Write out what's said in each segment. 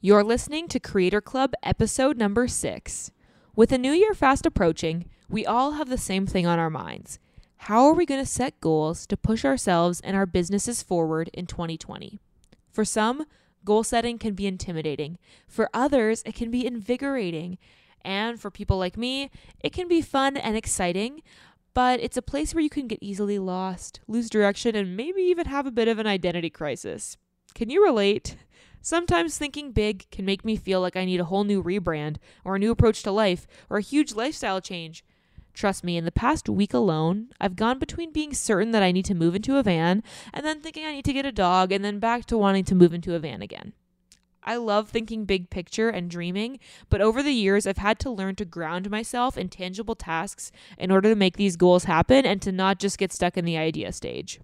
You're listening to Creator Club episode number 6. With a new year fast approaching, we all have the same thing on our minds. How are we going to set goals to push ourselves and our businesses forward in 2020? For some, goal setting can be intimidating. For others, it can be invigorating. And for people like me, it can be fun and exciting, but it's a place where you can get easily lost, lose direction, and maybe even have a bit of an identity crisis. Can you relate? Sometimes thinking big can make me feel like I need a whole new rebrand or a new approach to life or a huge lifestyle change. Trust me, in the past week alone, I've gone between being certain that I need to move into a van and then thinking I need to get a dog and then back to wanting to move into a van again. I love thinking big picture and dreaming, but over the years, I've had to learn to ground myself in tangible tasks in order to make these goals happen and to not just get stuck in the idea stage.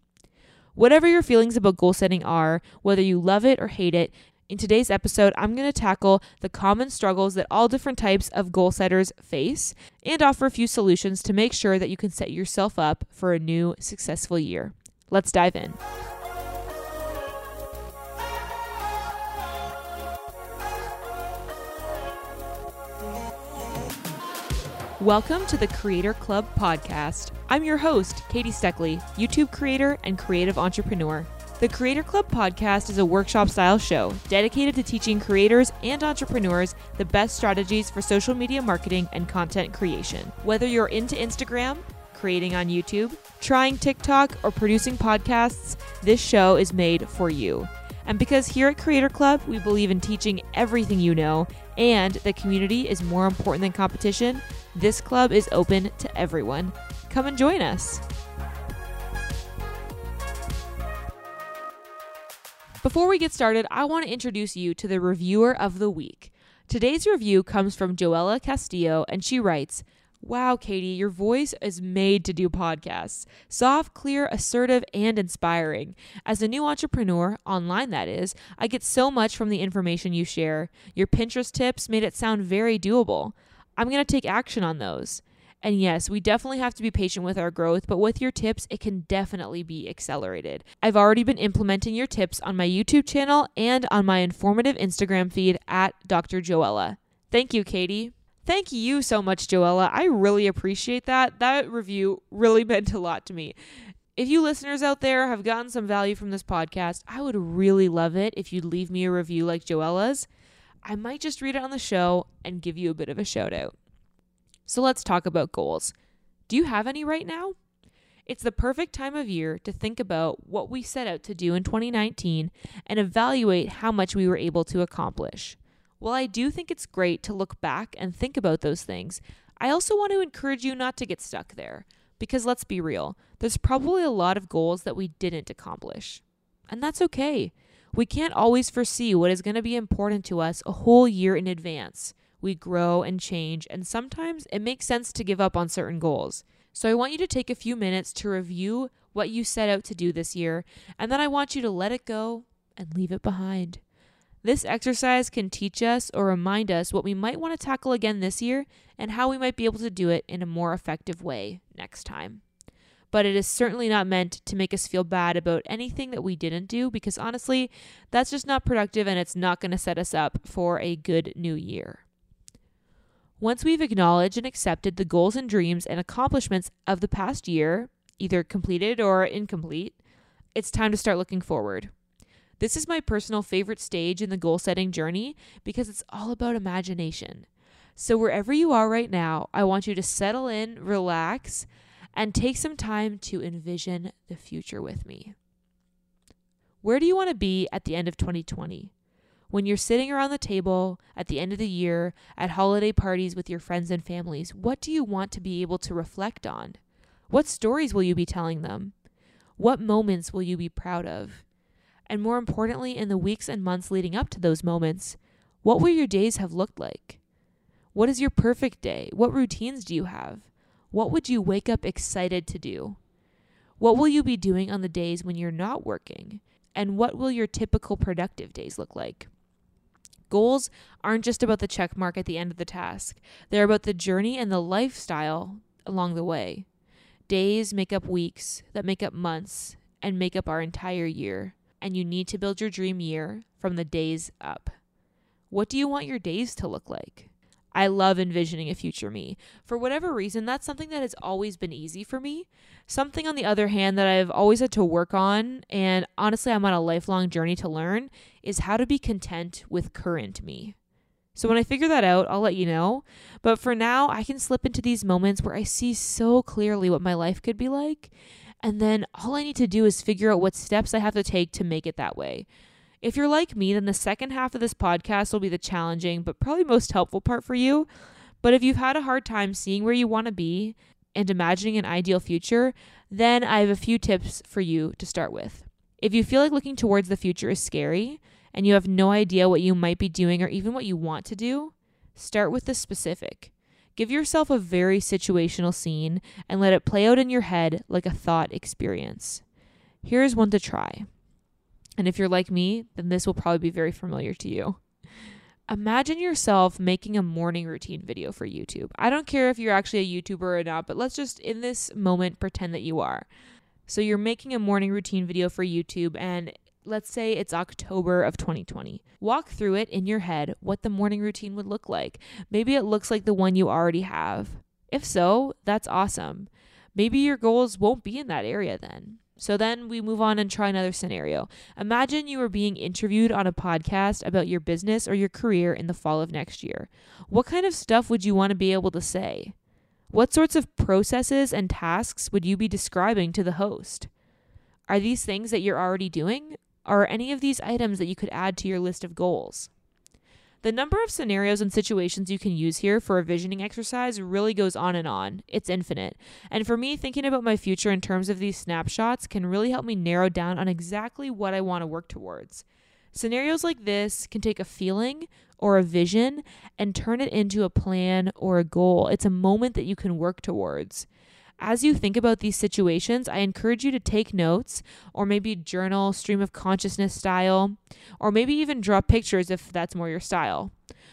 Whatever your feelings about goal setting are, whether you love it or hate it, in today's episode, I'm going to tackle the common struggles that all different types of goal setters face and offer a few solutions to make sure that you can set yourself up for a new successful year. Let's dive in. Welcome to the Creator Club podcast. I'm your host, Katie Steckley, YouTube creator and creative entrepreneur. The Creator Club podcast is a workshop-style show dedicated to teaching creators and entrepreneurs the best strategies for social media marketing and content creation. Whether you're into Instagram, creating on YouTube, trying TikTok, or producing podcasts, this show is made for you. And because here at Creator Club, we believe in teaching everything you know and that community is more important than competition, this club is open to everyone. Come and join us. Before we get started, I want to introduce you to the reviewer of the week. Today's review comes from Joella Castillo, and she writes, "Wow, Katie, your voice is made to do podcasts. Soft, clear, assertive, and inspiring. As a new entrepreneur, online that is, I get so much from the information you share. Your Pinterest tips made it sound very doable. I'm going to take action on those. And yes, we definitely have to be patient with our growth, but with your tips, it can definitely be accelerated. I've already been implementing your tips on my YouTube channel and on my informative Instagram feed at Dr. Joella." Thank you, Katie. Thank you so much, Joella. I really appreciate that. That review really meant a lot to me. If you listeners out there have gotten some value from this podcast, I would really love it if you'd leave me a review like Joella's. I might just read it on the show and give you a bit of a shout out. So let's talk about goals. Do you have any right now? It's the perfect time of year to think about what we set out to do in 2019 and evaluate how much we were able to accomplish. While I do think it's great to look back and think about those things, I also want to encourage you not to get stuck there, because let's be real, there's probably a lot of goals that we didn't accomplish. And that's okay. We can't always foresee what is going to be important to us a whole year in advance. We grow and change, and sometimes it makes sense to give up on certain goals. So I want you to take a few minutes to review what you set out to do this year, and then I want you to let it go and leave it behind. This exercise can teach us or remind us what we might want to tackle again this year and how we might be able to do it in a more effective way next time. But it is certainly not meant to make us feel bad about anything that we didn't do, because honestly, that's just not productive and it's not going to set us up for a good new year. Once we've acknowledged and accepted the goals and dreams and accomplishments of the past year, either completed or incomplete, it's time to start looking forward. This is my personal favorite stage in the goal-setting journey because it's all about imagination. So wherever you are right now, I want you to settle in, relax, and take some time to envision the future with me. Where do you want to be at the end of 2020? When you're sitting around the table at the end of the year, at holiday parties with your friends and families, what do you want to be able to reflect on? What stories will you be telling them? What moments will you be proud of? And more importantly, in the weeks and months leading up to those moments, what will your days have looked like? What is your perfect day? What routines do you have? What would you wake up excited to do? What will you be doing on the days when you're not working? And what will your typical productive days look like? Goals aren't just about the check mark at the end of the task. They're about the journey and the lifestyle along the way. Days make up weeks that make up months and make up our entire year. And you need to build your dream year from the days up. What do you want your days to look like? I love envisioning a future me. For whatever reason, that's something that has always been easy for me. Something, on the other hand, that I've always had to work on, and honestly, I'm on a lifelong journey to learn, is how to be content with current me. So when I figure that out, I'll let you know. But for now, I can slip into these moments where I see so clearly what my life could be like, and then all I need to do is figure out what steps I have to take to make it that way. If you're like me, then the second half of this podcast will be the challenging but probably most helpful part for you. But if you've had a hard time seeing where you want to be and imagining an ideal future, then I have a few tips for you to start with. If you feel like looking towards the future is scary and you have no idea what you might be doing or even what you want to do, start with the specific. Give yourself a very situational scene and let it play out in your head like a thought experience. Here's one to try. And if you're like me, then this will probably be very familiar to you. Imagine yourself making a morning routine video for YouTube. I don't care if you're actually a YouTuber or not, but let's just in this moment pretend that you are. So you're making a morning routine video for YouTube, and let's say it's October of 2020. Walk through it in your head what the morning routine would look like. Maybe it looks like the one you already have. If so, that's awesome. Maybe your goals won't be in that area then. So then we move on and try another scenario. Imagine you are being interviewed on a podcast about your business or your career in the fall of next year. What kind of stuff would you want to be able to say? What sorts of processes and tasks would you be describing to the host? Are these things that you're already doing? Are any of these items that you could add to your list of goals? The number of scenarios and situations you can use here for a visioning exercise really goes on and on. It's infinite. And for me, thinking about my future in terms of these snapshots can really help me narrow down on exactly what I want to work towards. Scenarios like this can take a feeling or a vision and turn it into a plan or a goal. It's a moment that you can work towards. As you think about these situations, I encourage you to take notes, or maybe journal, stream of consciousness style, or maybe even draw pictures if that's more your style.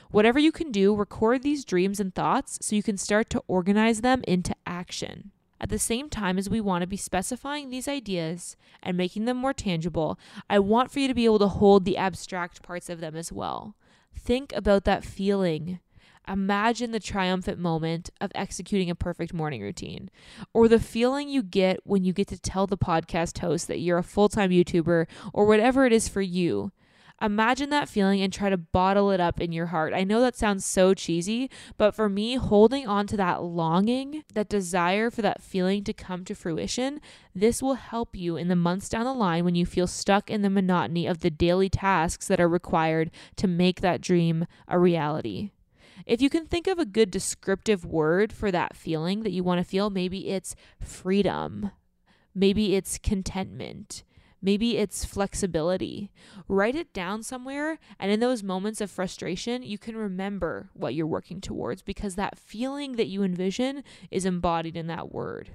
Whatever you can do, record these dreams and thoughts so you can start to organize them into action. At the same time as we want to be specifying these ideas and making them more tangible, I want for you to be able to hold the abstract parts of them as well. Think about that feeling. Imagine the triumphant moment of executing a perfect morning routine, or the feeling you get when you get to tell the podcast host that you're a full-time YouTuber, or whatever it is for you. Imagine that feeling and try to bottle it up in your heart. I know that sounds so cheesy, but for me, holding on to that longing, that desire for that feeling to come to fruition, this will help you in the months down the line when you feel stuck in the monotony of the daily tasks that are required to make that dream a reality. If you can think of a good descriptive word for that feeling that you want to feel, maybe it's freedom, maybe it's contentment, maybe it's flexibility. Write it down somewhere, and in those moments of frustration, you can remember what you're working towards because that feeling that you envision is embodied in that word.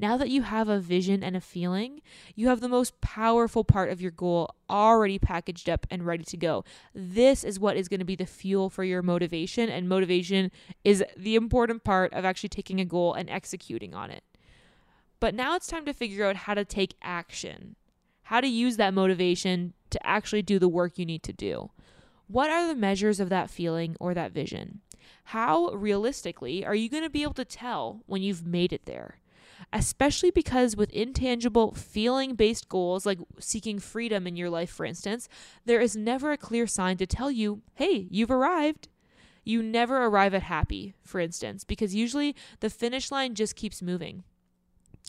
Now that you have a vision and a feeling, you have the most powerful part of your goal already packaged up and ready to go. This is what is going to be the fuel for your motivation, and motivation is the important part of actually taking a goal and executing on it. But now it's time to figure out how to take action, how to use that motivation to actually do the work you need to do. What are the measures of that feeling or that vision? How realistically are you going to be able to tell when you've made it there? Especially because with intangible feeling-based goals, like seeking freedom in your life, for instance, there is never a clear sign to tell you, hey, you've arrived. You never arrive at happy, for instance, because usually the finish line just keeps moving.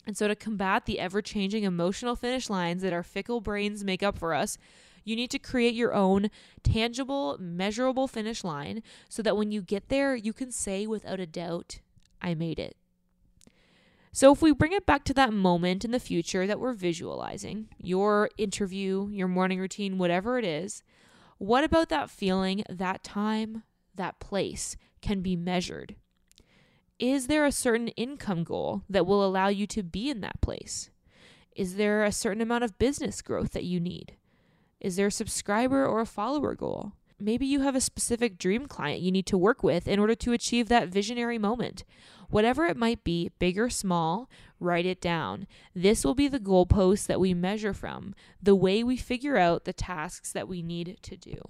And so to combat the ever-changing emotional finish lines that our fickle brains make up for us, you need to create your own tangible, measurable finish line so that when you get there, you can say without a doubt, I made it. So if we bring it back to that moment in the future that we're visualizing, your interview, your morning routine, whatever it is, what about that feeling, that time, that place can be measured? Is there a certain income goal that will allow you to be in that place? Is there a certain amount of business growth that you need? Is there a subscriber or a follower goal? Maybe you have a specific dream client you need to work with in order to achieve that visionary moment. Whatever it might be, big or small, write it down. This will be the goalposts that we measure from, the way we figure out the tasks that we need to do.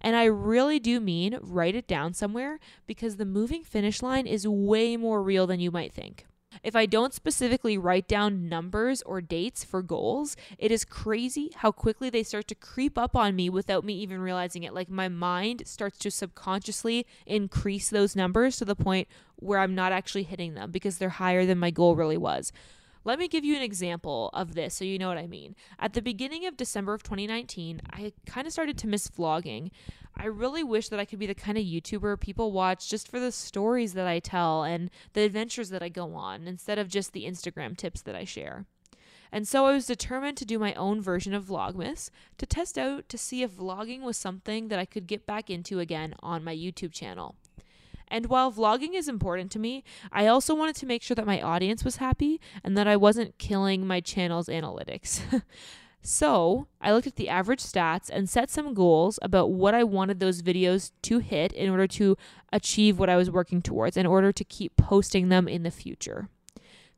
And I really do mean write it down somewhere, because the moving finish line is way more real than you might think. If I don't specifically write down numbers or dates for goals, it is crazy how quickly they start to creep up on me without me even realizing it. Like, my mind starts to subconsciously increase those numbers to the point where I'm not actually hitting them because they're higher than my goal really was. Let me give you an example of this so you know what I mean. At the beginning of December of 2019, I kind of started to miss vlogging. I really wish that I could be the kind of YouTuber people watch just for the stories that I tell and the adventures that I go on, instead of just the Instagram tips that I share. And so I was determined to do my own version of Vlogmas to test out to see if vlogging was something that I could get back into again on my YouTube channel. And while vlogging is important to me, I also wanted to make sure that my audience was happy and that I wasn't killing my channel's analytics. So I looked at the average stats and set some goals about what I wanted those videos to hit in order to achieve what I was working towards, in order to keep posting them in the future.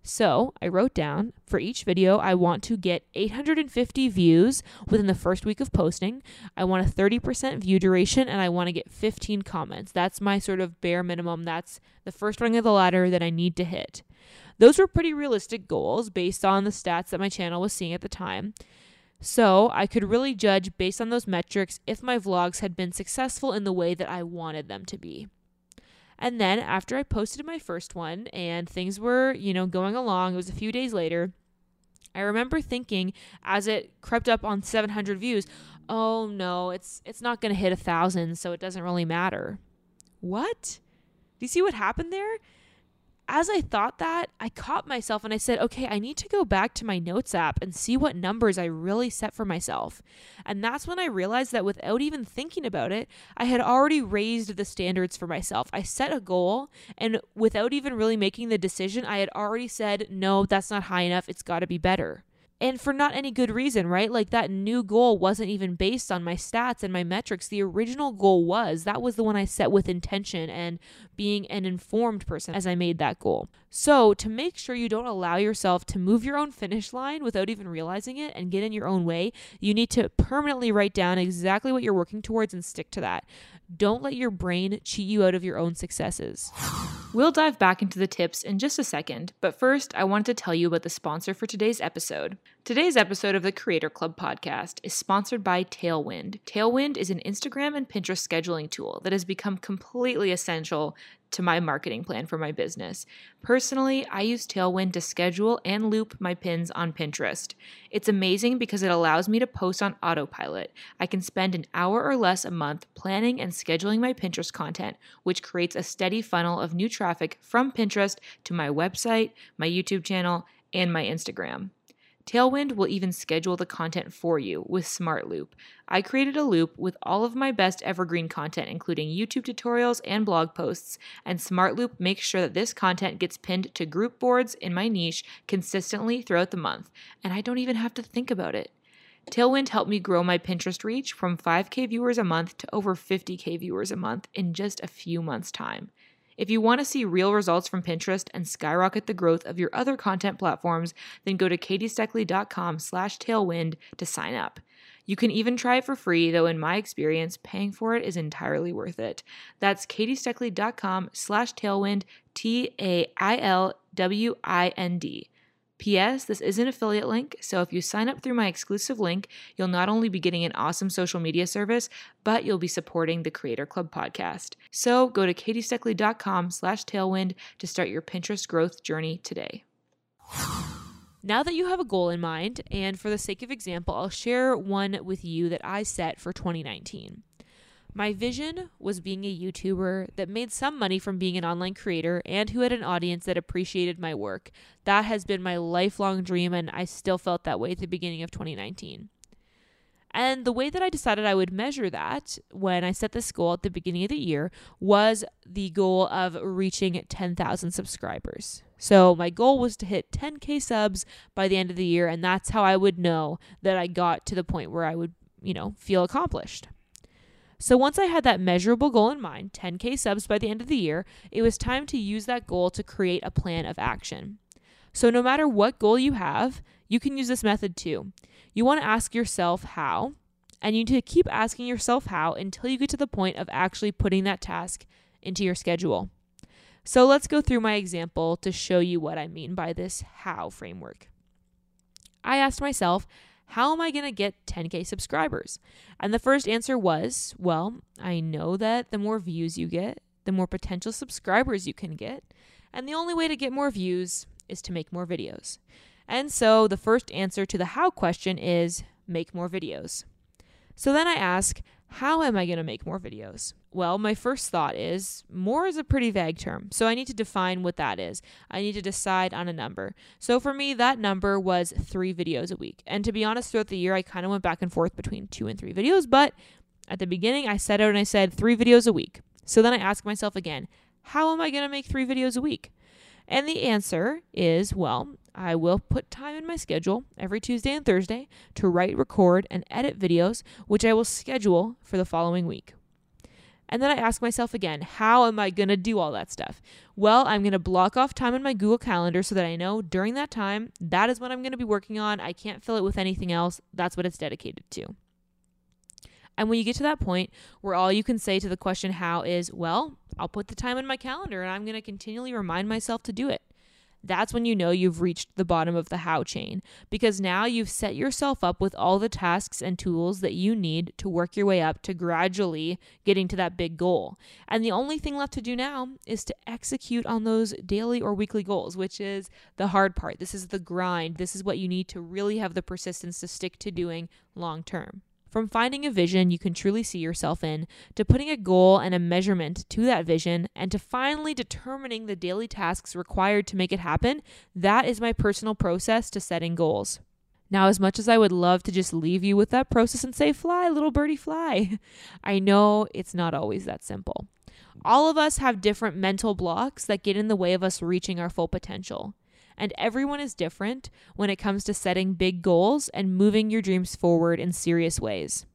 So I wrote down, for each video, I want to get 850 views within the first week of posting. I want a 30% view duration, and I want to get 15 comments. That's my sort of bare minimum. That's the first rung of the ladder that I need to hit. Those were pretty realistic goals based on the stats that my channel was seeing at the time. So I could really judge based on those metrics if my vlogs had been successful in the way that I wanted them to be. And then after I posted my first one and things were, going along, it was a few days later, I remember thinking as it crept up on 700 views, oh no, it's not going to hit 1,000, so it doesn't really matter. What? Do you see what happened there? As I thought that, I caught myself and I said, okay, I need to go back to my notes app and see what numbers I really set for myself. And that's when I realized that without even thinking about it, I had already raised the standards for myself. I set a goal, and without even really making the decision, I had already said, no, that's not high enough. It's got to be better. And for not any good reason, right? Like, that new goal wasn't even based on my stats and my metrics. The original goal was. That was the one I set with intention and being an informed person as I made that goal. So to make sure you don't allow yourself to move your own finish line without even realizing it and get in your own way, you need to permanently write down exactly what you're working towards and stick to that. Don't let your brain cheat you out of your own successes. We'll dive back into the tips in just a second, but first I wanted to tell you about the sponsor for today's episode. Today's episode of the Creator Club podcast is sponsored by Tailwind. Tailwind is an Instagram and Pinterest scheduling tool that has become completely essential to my marketing plan for my business. Personally, I use Tailwind to schedule and loop my pins on Pinterest. It's amazing because it allows me to post on autopilot. I can spend an hour or less a month planning and scheduling my Pinterest content, which creates a steady funnel of new traffic from Pinterest to my website, my YouTube channel, and my Instagram. Tailwind will even schedule the content for you with Smart Loop. I created a loop with all of my best evergreen content, including YouTube tutorials and blog posts, and Smart Loop makes sure that this content gets pinned to group boards in my niche consistently throughout the month, and I don't even have to think about it. Tailwind helped me grow my Pinterest reach from 5K viewers a month to over 50K viewers a month in just a few months' time. If you want to see real results from Pinterest and skyrocket the growth of your other content platforms, then go to katiesteckley.com/tailwind to sign up. You can even try it for free, though in my experience, paying for it is entirely worth it. That's katiesteckley.com/tailwind, TAILWIND. P.S. This is an affiliate link, so if you sign up through my exclusive link, you'll not only be getting an awesome social media service, but you'll be supporting the Creator Club podcast. So go to katiesteckley.com/tailwind to start your Pinterest growth journey today. Now that you have a goal in mind, and for the sake of example, I'll share one with you that I set for 2019. My vision was being a YouTuber that made some money from being an online creator and who had an audience that appreciated my work. That has been my lifelong dream, and I still felt that way at the beginning of 2019. And the way that I decided I would measure that when I set this goal at the beginning of the year was the goal of reaching 10,000 subscribers. So my goal was to hit 10K subs by the end of the year, and that's how I would know that I got to the point where I would, feel accomplished. So once I had that measurable goal in mind, 10K subs by the end of the year, it was time to use that goal to create a plan of action. So no matter what goal you have, you can use this method too. You want to ask yourself how, and you need to keep asking yourself how until you get to the point of actually putting that task into your schedule. So let's go through my example to show you what I mean by this how framework. I asked myself, how am I going to get 10K subscribers? And the first answer was, well, I know that the more views you get, the more potential subscribers you can get. And the only way to get more views is to make more videos. And so the first answer to the how question is make more videos. So then I ask, how am I going to make more videos? Well, my first thought is more is a pretty vague term. So I need to define what that is. I need to decide on a number. So for me, that number was 3 videos a week. And to be honest, throughout the year, I kind of went back and forth between 2 and 3 videos. But at the beginning, I set out and I said 3 videos a week. So then I ask myself again, how am I going to make 3 videos a week? And the answer is, well, I will put time in my schedule every Tuesday and Thursday to write, record, and edit videos, which I will schedule for the following week. And then I ask myself again, how am I going to do all that stuff? Well, I'm going to block off time in my Google Calendar so that I know during that time, that is what I'm going to be working on. I can't fill it with anything else. That's what it's dedicated to. And when you get to that point where all you can say to the question how is, well, I'll put the time in my calendar and I'm going to continually remind myself to do it. That's when you know you've reached the bottom of the how chain, because now you've set yourself up with all the tasks and tools that you need to work your way up to gradually getting to that big goal. And the only thing left to do now is to execute on those daily or weekly goals, which is the hard part. This is the grind. This is what you need to really have the persistence to stick to doing long term. From finding a vision you can truly see yourself in, to putting a goal and a measurement to that vision, and to finally determining the daily tasks required to make it happen, that is my personal process to setting goals. Now, as much as I would love to just leave you with that process and say, fly, little birdie, fly, I know it's not always that simple. All of us have different mental blocks that get in the way of us reaching our full potential. And everyone is different when it comes to setting big goals and moving your dreams forward in serious ways.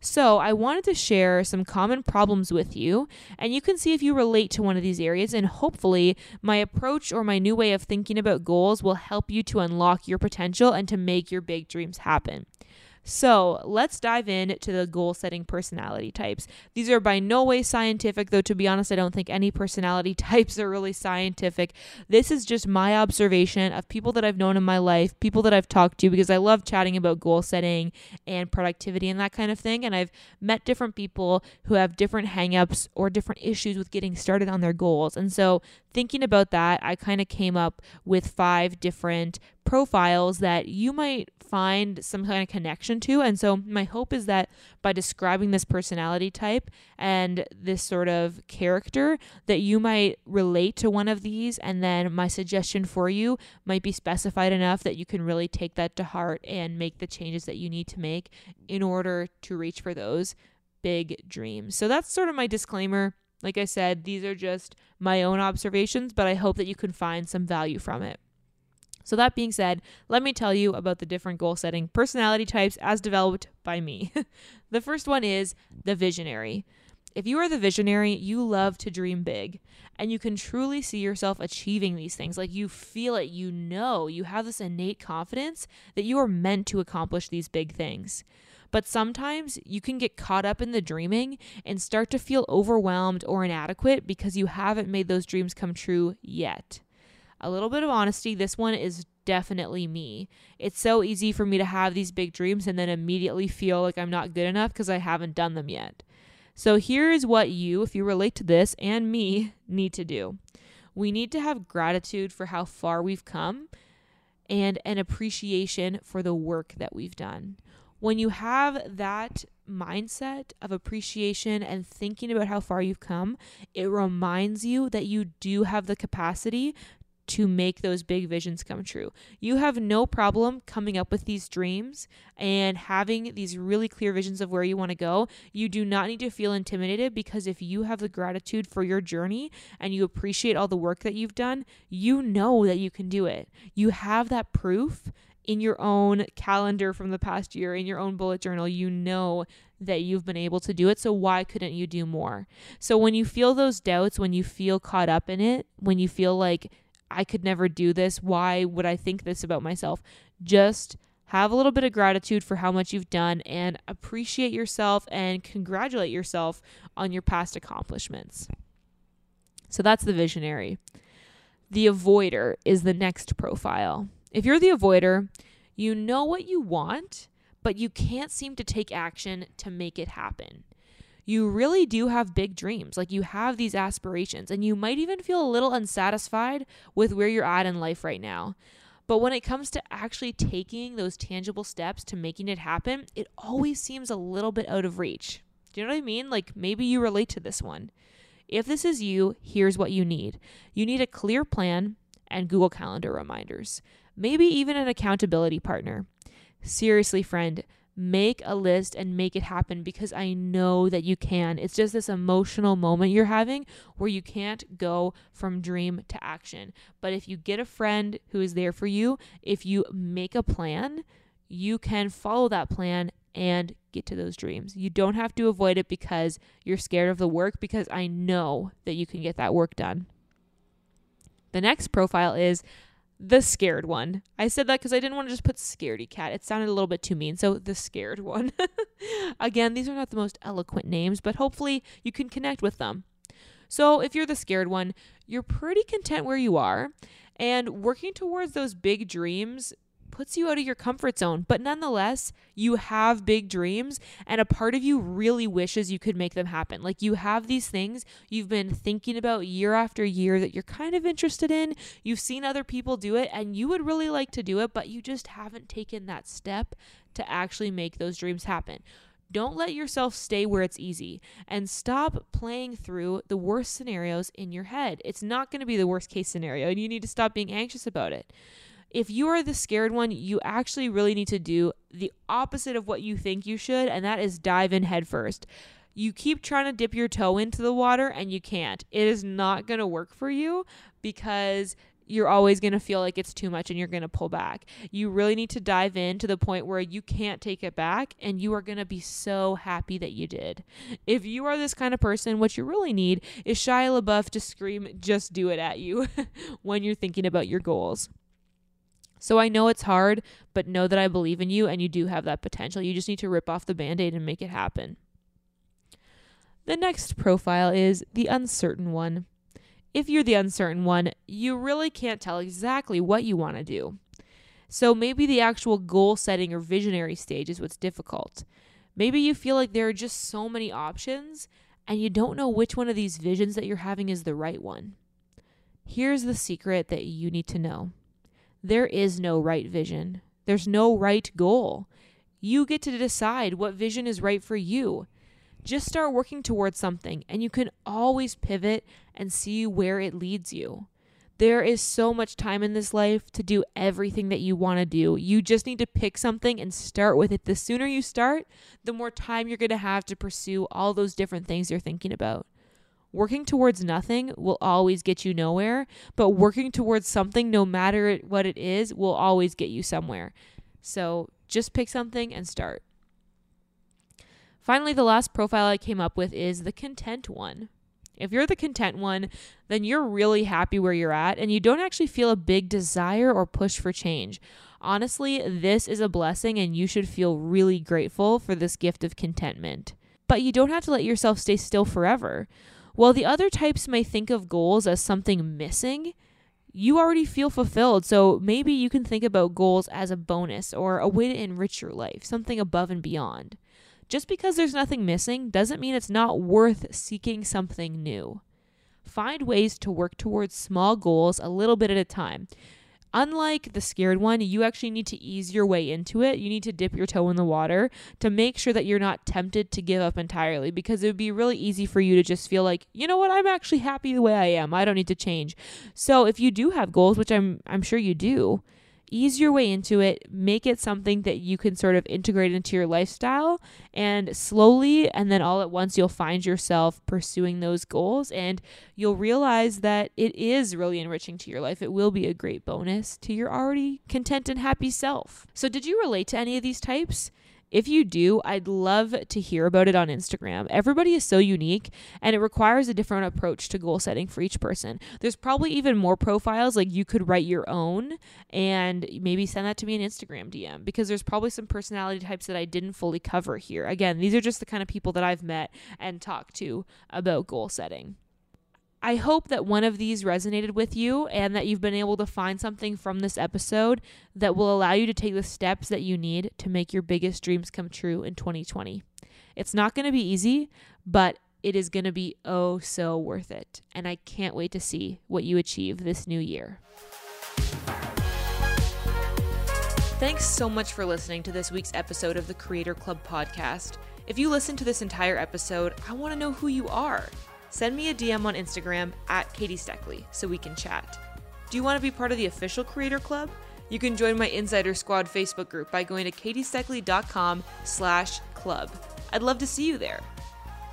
So I wanted to share some common problems with you, and you can see if you relate to one of these areas, and hopefully my approach or my new way of thinking about goals will help you to unlock your potential and to make your big dreams happen. So let's dive in to the goal-setting personality types. These are by no way scientific, though to be honest, I don't think any personality types are really scientific. This is just my observation of people that I've known in my life, people that I've talked to, because I love chatting about goal setting and productivity and that kind of thing. And I've met different people who have different hangups or different issues with getting started on their goals. And so thinking about that, I kind of came up with 5 different profiles that you might find some kind of connection to. And so my hope is that by describing this personality type and this sort of character, that you might relate to one of these. And then my suggestion for you might be specified enough that you can really take that to heart and make the changes that you need to make in order to reach for those big dreams. So that's sort of my disclaimer. Like I said, these are just my own observations, but I hope that you can find some value from it. So that being said, let me tell you about the different goal-setting personality types as developed by me. The first one is the visionary. If you are the visionary, you love to dream big, and you can truly see yourself achieving these things. Like, you feel it, you know, you have this innate confidence that you are meant to accomplish these big things. But sometimes you can get caught up in the dreaming and start to feel overwhelmed or inadequate because you haven't made those dreams come true yet. A little bit of honesty, this one is definitely me. It's so easy for me to have these big dreams and then immediately feel like I'm not good enough because I haven't done them yet. So here is what you, if you relate to this and me, need to do. We need to have gratitude for how far we've come and an appreciation for the work that we've done. When you have that mindset of appreciation and thinking about how far you've come, it reminds you that you do have the capacity to make those big visions come true. You have no problem coming up with these dreams and having these really clear visions of where you want to go. You do not need to feel intimidated, because if you have the gratitude for your journey and you appreciate all the work that you've done, you know that you can do it. You have that proof in your own calendar from the past year, in your own bullet journal. You know that you've been able to do it, so why couldn't you do more? So when you feel those doubts, when you feel caught up in it, when you feel like I could never do this, why would I think this about myself? Just have a little bit of gratitude for how much you've done and appreciate yourself and congratulate yourself on your past accomplishments. So that's the visionary. The avoider is the next profile. If you're the avoider, you know what you want, but you can't seem to take action to make it happen. You really do have big dreams. Like, you have these aspirations, and you might even feel a little unsatisfied with where you're at in life right now. But when it comes to actually taking those tangible steps to making it happen, it always seems a little bit out of reach. Do you know what I mean? Like, maybe you relate to this one. If this is you, here's what you need. You need a clear plan and Google Calendar reminders. Maybe even an accountability partner. Seriously, friend, make a list and make it happen, because I know that you can. It's just this emotional moment you're having where you can't go from dream to action. But if you get a friend who is there for you, if you make a plan, you can follow that plan and get to those dreams. You don't have to avoid it because you're scared of the work, because I know that you can get that work done. The next profile is the scared one. I said that because I didn't want to just put scaredy cat. It sounded a little bit too mean. So the scared one. Again, these are not the most eloquent names, but hopefully you can connect with them. So if you're the scared one, you're pretty content where you are, and working towards those big dreams puts you out of your comfort zone. But nonetheless, you have big dreams, and a part of you really wishes you could make them happen. Like, you have these things you've been thinking about year after year that you're kind of interested in. You've seen other people do it, and you would really like to do it, but you just haven't taken that step to actually make those dreams happen. Don't let yourself stay where it's easy, and stop playing through the worst scenarios in your head. It's not going to be the worst case scenario, and you need to stop being anxious about it. If you are the scared one, you actually really need to do the opposite of what you think you should, and that is dive in headfirst. You keep trying to dip your toe into the water, and you can't. It is not going to work for you, because you're always going to feel like it's too much, and you're going to pull back. You really need to dive in to the point where you can't take it back, and you are going to be so happy that you did. If you are this kind of person, what you really need is Shia LaBeouf to scream, "Just do it" at you when you're thinking about your goals. So I know it's hard, but know that I believe in you, and you do have that potential. You just need to rip off the Band-Aid and make it happen. The next profile is the uncertain one. If you're the uncertain one, you really can't tell exactly what you want to do. So maybe the actual goal setting or visionary stage is what's difficult. Maybe you feel like there are just so many options, and you don't know which one of these visions that you're having is the right one. Here's the secret that you need to know. There is no right vision. There's no right goal. You get to decide what vision is right for you. Just start working towards something, and you can always pivot and see where it leads you. There is so much time in this life to do everything that you want to do. You just need to pick something and start with it. The sooner you start, the more time you're going to have to pursue all those different things you're thinking about. Working towards nothing will always get you nowhere, but working towards something, no matter what it is, will always get you somewhere. So just pick something and start. Finally, the last profile I came up with is the content one. If you're the content one, then you're really happy where you're at, and you don't actually feel a big desire or push for change. Honestly, this is a blessing, and you should feel really grateful for this gift of contentment. But you don't have to let yourself stay still forever. While the other types may think of goals as something missing, you already feel fulfilled. So maybe you can think about goals as a bonus or a way to enrich your life, something above and beyond. Just because there's nothing missing doesn't mean it's not worth seeking something new. Find ways to work towards small goals a little bit at a time. Unlike the scared one, you actually need to ease your way into it. You need to dip your toe in the water to make sure that you're not tempted to give up entirely, because it would be really easy for you to just feel like, you know what, I'm actually happy the way I am. I don't need to change. So if you do have goals, which I'm sure you do, ease your way into it. Make it something that you can sort of integrate into your lifestyle, and slowly and then all at once you'll find yourself pursuing those goals, and you'll realize that it is really enriching to your life. It will be a great bonus to your already content and happy self. So did you relate to any of these types? If you do, I'd love to hear about it on Instagram. Everybody is so unique, and it requires a different approach to goal setting for each person. There's probably even more profiles, like you could write your own and maybe send that to me in Instagram DM, because there's probably some personality types that I didn't fully cover here. Again, these are just the kind of people that I've met and talked to about goal setting. I hope that one of these resonated with you and that you've been able to find something from this episode that will allow you to take the steps that you need to make your biggest dreams come true in 2020. It's not going to be easy, but it is going to be oh so worth it. And I can't wait to see what you achieve this new year. Thanks so much for listening to this week's episode of the Creator Club podcast. If you listen to this entire episode, I want to know who you are. Send me a DM on Instagram at Katie Steckley so we can chat. Do you want to be part of the official Creator Club? You can join my Insider Squad Facebook group by going to katiesteckley.com/club. I'd love to see you there.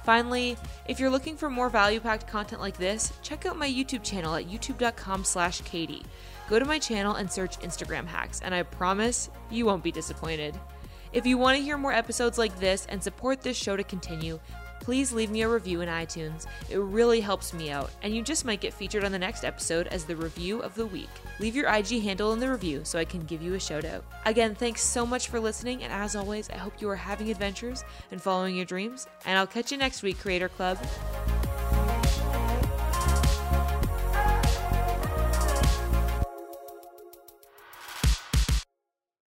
Finally, if you're looking for more value-packed content like this, check out my YouTube channel at youtube.com/Katie. Go to my channel and search Instagram hacks, and I promise you won't be disappointed. If you want to hear more episodes like this and support this show to continue, please leave me a review in iTunes. It really helps me out, and you just might get featured on the next episode as the review of the week. Leave your IG handle in the review so I can give you a shout out. Again, thanks so much for listening, and as always, I hope you are having adventures and following your dreams, and I'll catch you next week, Creator Club.